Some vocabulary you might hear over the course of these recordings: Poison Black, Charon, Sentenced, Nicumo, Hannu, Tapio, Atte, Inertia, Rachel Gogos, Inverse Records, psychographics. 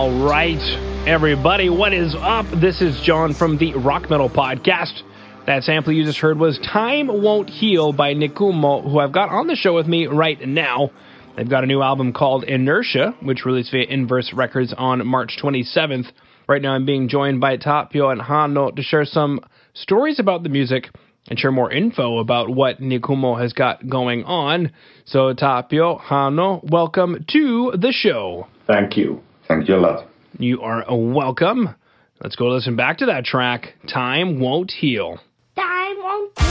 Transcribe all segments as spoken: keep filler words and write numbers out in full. All right, everybody, what is up? This is John from the Rock Metal Podcast. That sample you just heard was Time Won't Heal by Nicumo, who I've got on the show with me right now. They've got a new album called Inertia, which released via Inverse Records on March twenty-seventh. Right now I'm being joined by Tapio and Hannu to share some stories about the music and share more info about what Nicumo has got going on. So Tapio, Hannu, welcome to the show. Thank you. Thank you a lot. You are welcome. Let's go listen back to that track, Time Won't Heal. Time won't heal.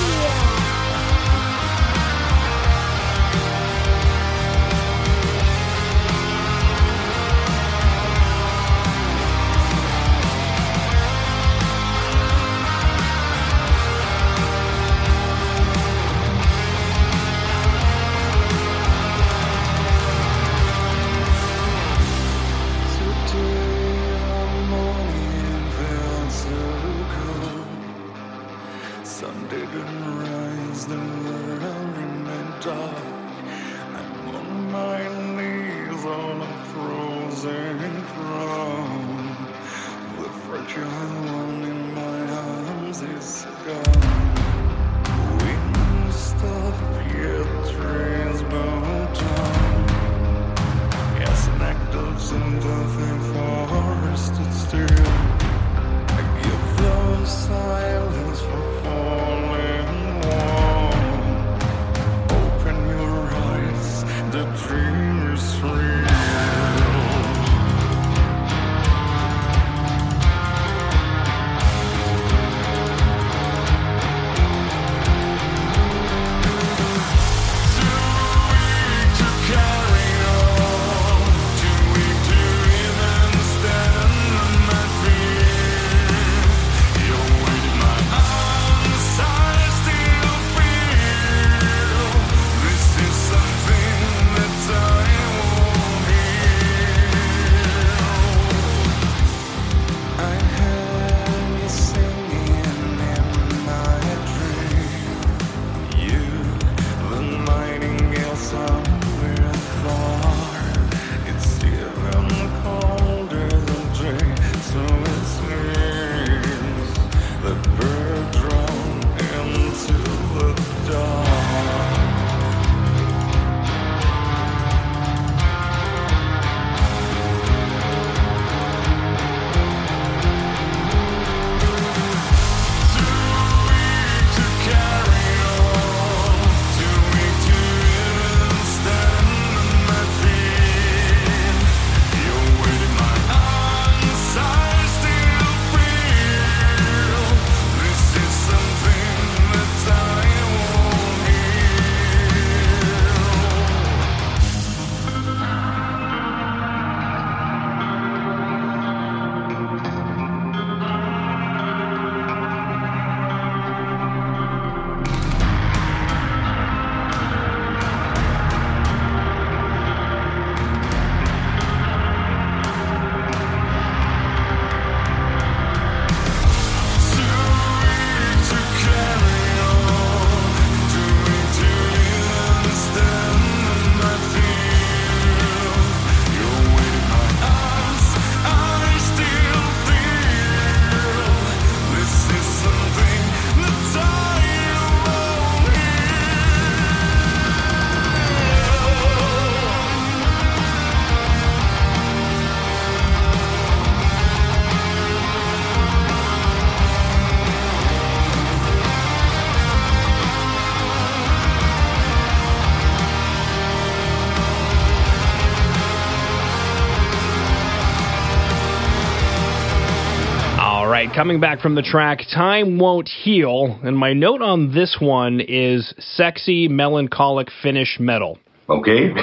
Coming back from the track, Time Won't Heal, and my note on this one is sexy, melancholic Finnish metal. Okay.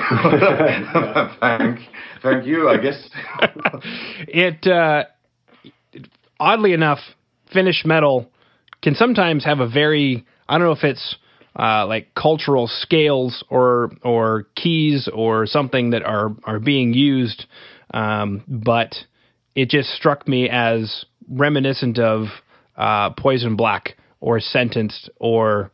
thank, thank you, I guess. it, uh, oddly enough, Finnish metal can sometimes have a very, I don't know if it's uh, like cultural scales or or keys or something that are, are being used, um, but it just struck me as reminiscent of uh, Poison Black or Sentenced or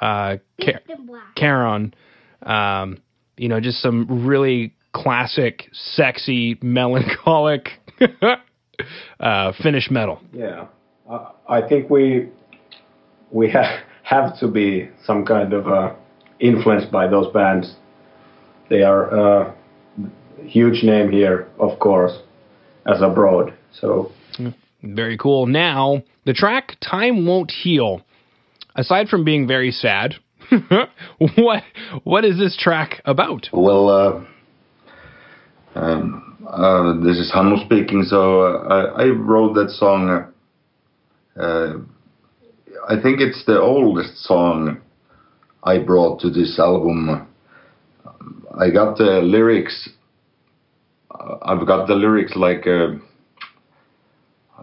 uh, Car- Black. Charon. Um, you know, just some really classic, sexy, melancholic uh, Finnish metal. Yeah, uh, I think we we ha- have to be some kind of uh, influenced by those bands. They are a uh, huge name here, of course, as abroad. So very cool. Now, the track "Time Won't Heal," aside from being very sad, what what is this track about? Well, uh, um, uh, this is Hannu speaking. So uh, I, I wrote that song. Uh, I think it's the oldest song I brought to this album. I got the lyrics. I've got the lyrics like uh,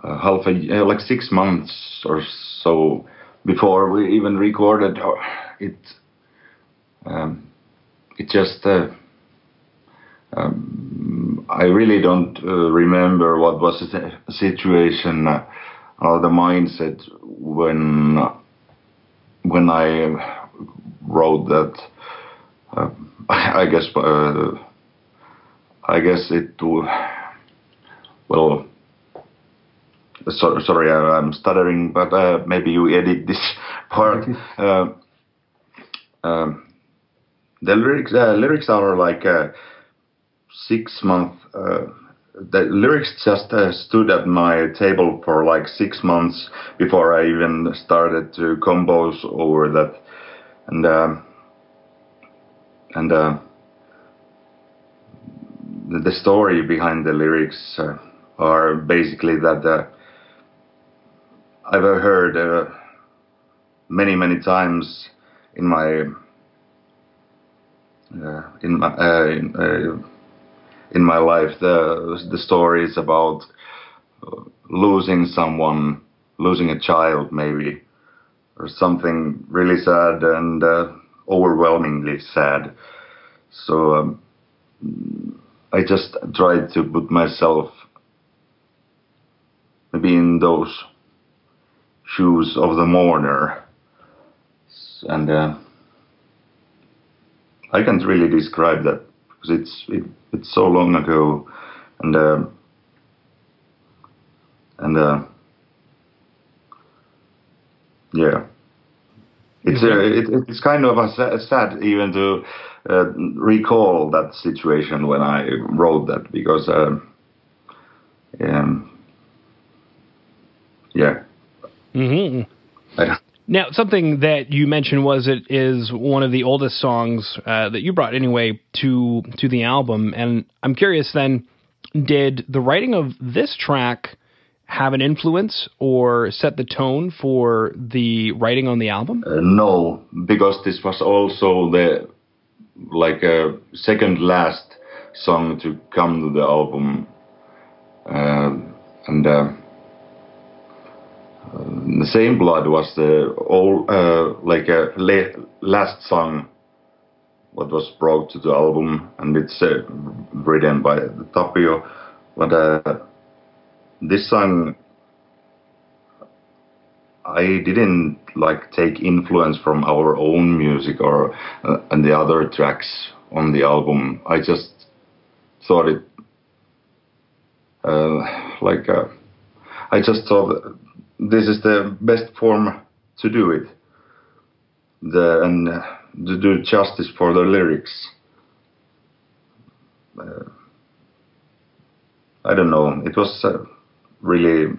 half a like six months or so before we even recorded it. Um, it just uh, um, I really don't uh, remember what was the situation uh, or the mindset when when I wrote that. Uh, I guess uh, I guess it well so, sorry I'm stuttering but uh, maybe you edit this part. uh, um, the lyrics uh, lyrics are like uh, six months uh, the lyrics just uh, stood at my table for like six months before I even started to compose over that, and uh, and uh the story behind the lyrics uh, are basically that uh, I've heard uh, many, many times in my uh, in my uh, in, uh, in my life the the stories about losing someone, losing a child maybe, or something really sad and uh, overwhelmingly sad. So. Um, I just tried to put myself maybe in those shoes of the mourner, and uh, I can't really describe that because it's it, it's so long ago, and uh, and uh, yeah, it's uh, it, it's kind of a sad even to. Uh, recall that situation when I wrote that, because uh, um, yeah. Mm-hmm. I, now, something that you mentioned was it is one of the oldest songs uh, that you brought anyway to to the album, and I'm curious then, did the writing of this track have an influence or set the tone for the writing on the album? Uh, no, because this was also the like a second last song to come to the album, uh, and uh, uh, the Same Blood was the all uh, like a la- last song what was brought to the album, and it's uh, written by Tapio. But uh, this song I didn't like take influence from our own music or uh, and the other tracks on the album. I just thought it uh, like uh, I just thought this is the best form to do it, the and uh, to do justice for the lyrics. Uh, I don't know. It was uh, really.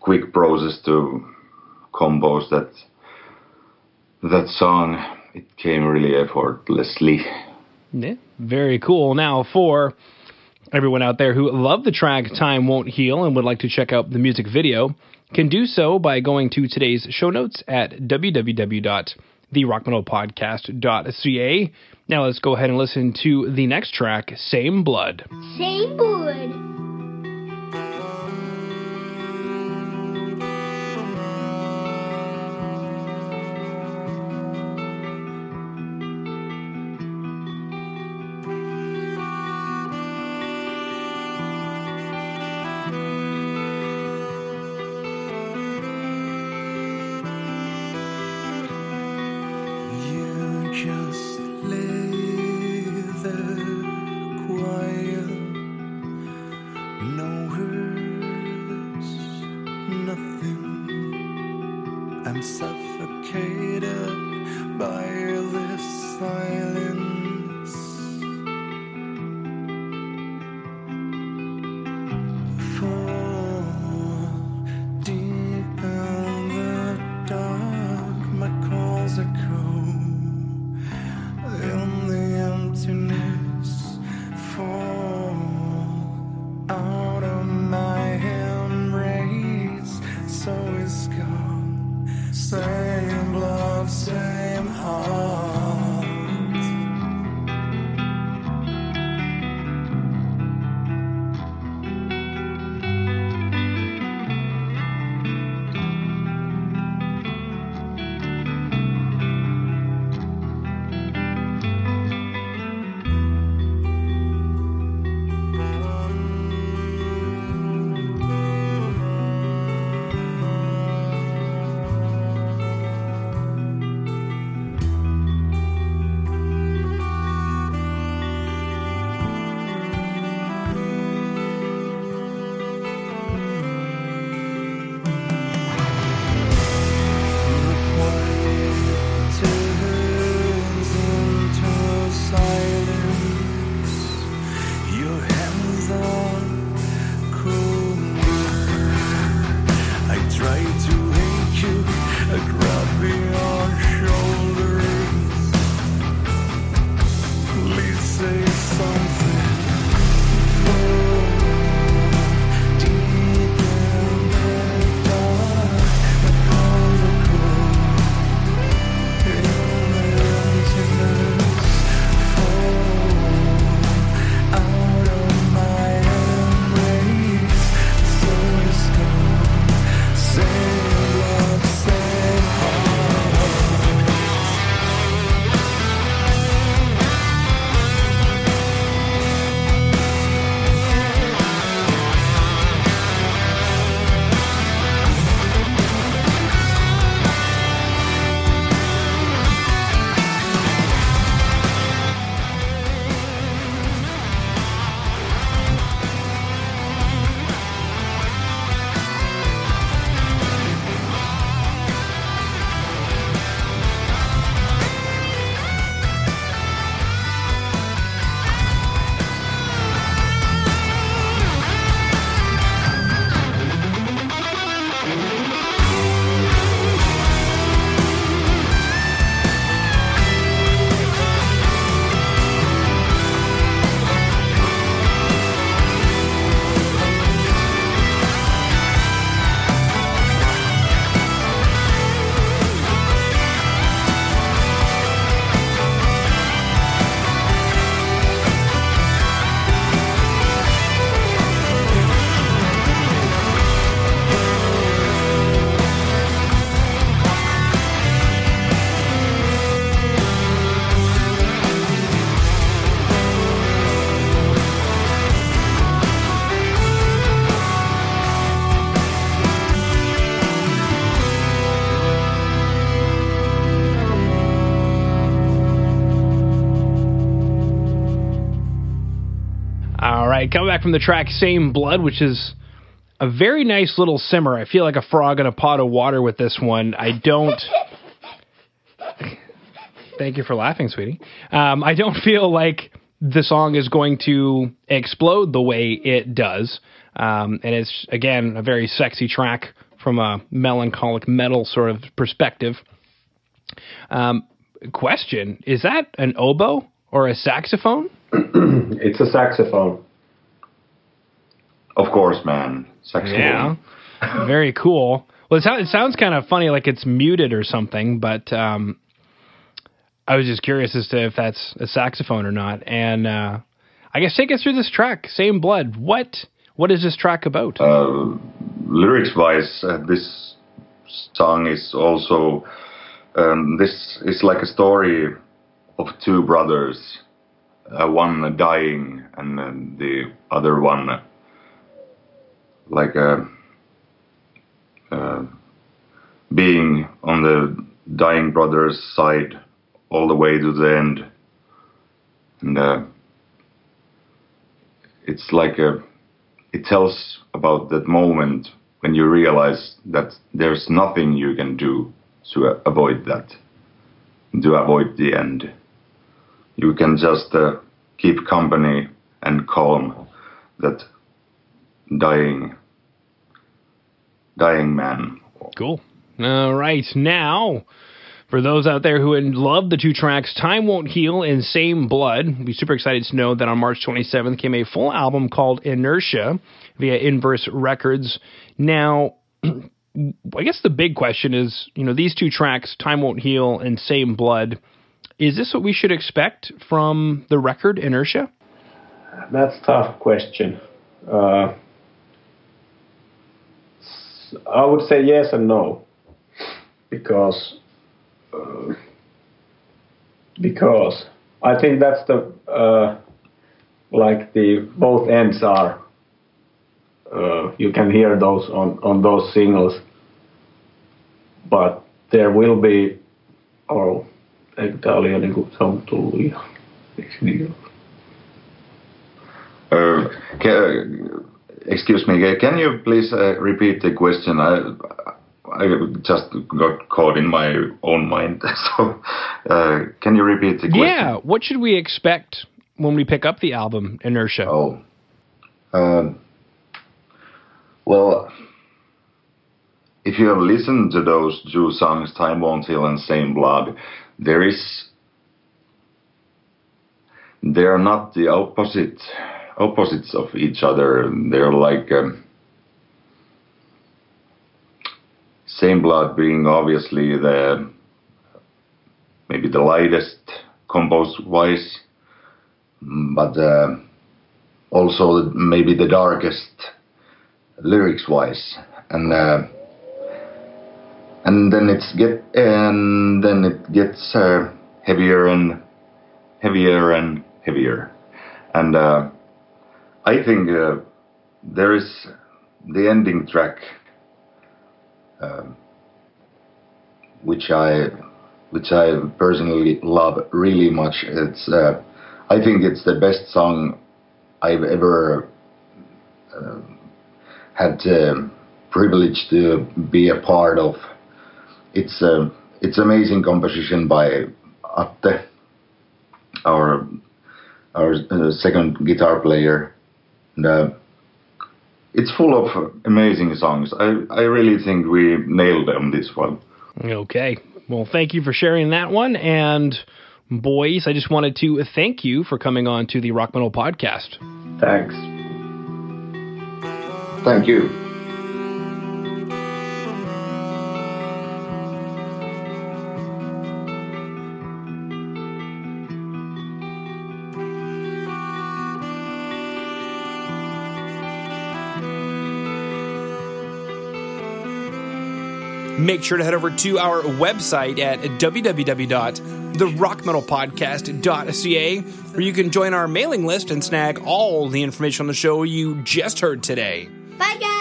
Quick process to compose that that song. It came really effortlessly. Yeah, very cool. Now, for everyone out there who love the track "Time Won't Heal" and would like to check out the music video, can do so by going to today's show notes at w w w dot the rock metal podcast dot c a. Now, let's go ahead and listen to the next track, "Same Blood." Same blood. Just lay there. suffocated by this silence. Fall deep in the dark, my calls echo in the emptiness. Fall out of my embrace, so it's gone. Same blood, same heart. Coming back from the track Same Blood, which is a very nice little simmer. I feel like a frog in a pot of water with this one. I don't... Thank you for laughing, sweetie. Um, I don't feel like the song is going to explode the way it does. Um, and it's, again, a very sexy track from a melancholic metal sort of perspective. Um, question, is that an oboe or a saxophone? It's a saxophone. Of course, man. Saxophone. Yeah. Very cool. Well, it, sound, it sounds kind of funny, like it's muted or something, but um, I was just curious as to if that's a saxophone or not. And uh, I guess take us through this track, Same Blood. What What is this track about? Uh, lyrics-wise, uh, this song is also... Um, this is like a story of two brothers, uh, one dying and uh, the other one... Uh, like uh, uh, being on the dying brother's side all the way to the end. And uh, it's like a, it tells about that moment when you realize that there's nothing you can do. to avoid that, to avoid the end. You can just uh, keep company and calm that dying, dying man. Cool. All right, now, for those out there who love the two tracks, Time Won't Heal and Same Blood, we'll be super excited to know that on March twenty-seventh came a full album called Inertia via Inverse Records. Now, I guess the big question is, you know, these two tracks, Time Won't Heal and Same Blood, is this what we should expect from the record Inertia? That's a tough question. Uh, I would say yes and no. Because, uh, because I think that's the uh, like the both ends are. Uh, you can hear those on, on those singles, but there will be or uh, excuse me. Can you please uh, repeat the question? I, I just got caught in my own mind. So, uh, can you repeat the question? Yeah, what should we expect when we pick up the album, Inertia? Oh, uh, well, if you have listened to those two songs, Time Won't Heal and Same Blood, there is, they are not the opposite opposites of each other. They're like. Um, Same Blood being obviously the maybe the lightest compose-wise, but uh, also maybe the darkest lyrics-wise, and uh, and then it's get and then it gets uh, heavier and heavier and heavier, and uh, I think uh, there is the ending track. Uh, which I, which I personally love really much. It's, uh, I think it's the best song I've ever uh, had the privilege to be a part of. It's a, it's amazing composition by Atte, our, our uh, second guitar player. And, uh, it's full of amazing songs. I, I really think we nailed on this one. Okay. Well, thank you for sharing that one. And boys, I just wanted to thank you for coming on to the Rock Metal Podcast. Thanks. Thank you. Make sure to head over to our website at w w w dot the rock metal podcast dot c a, where you can join our mailing list and snag all the information on the show you just heard today. Bye, guys!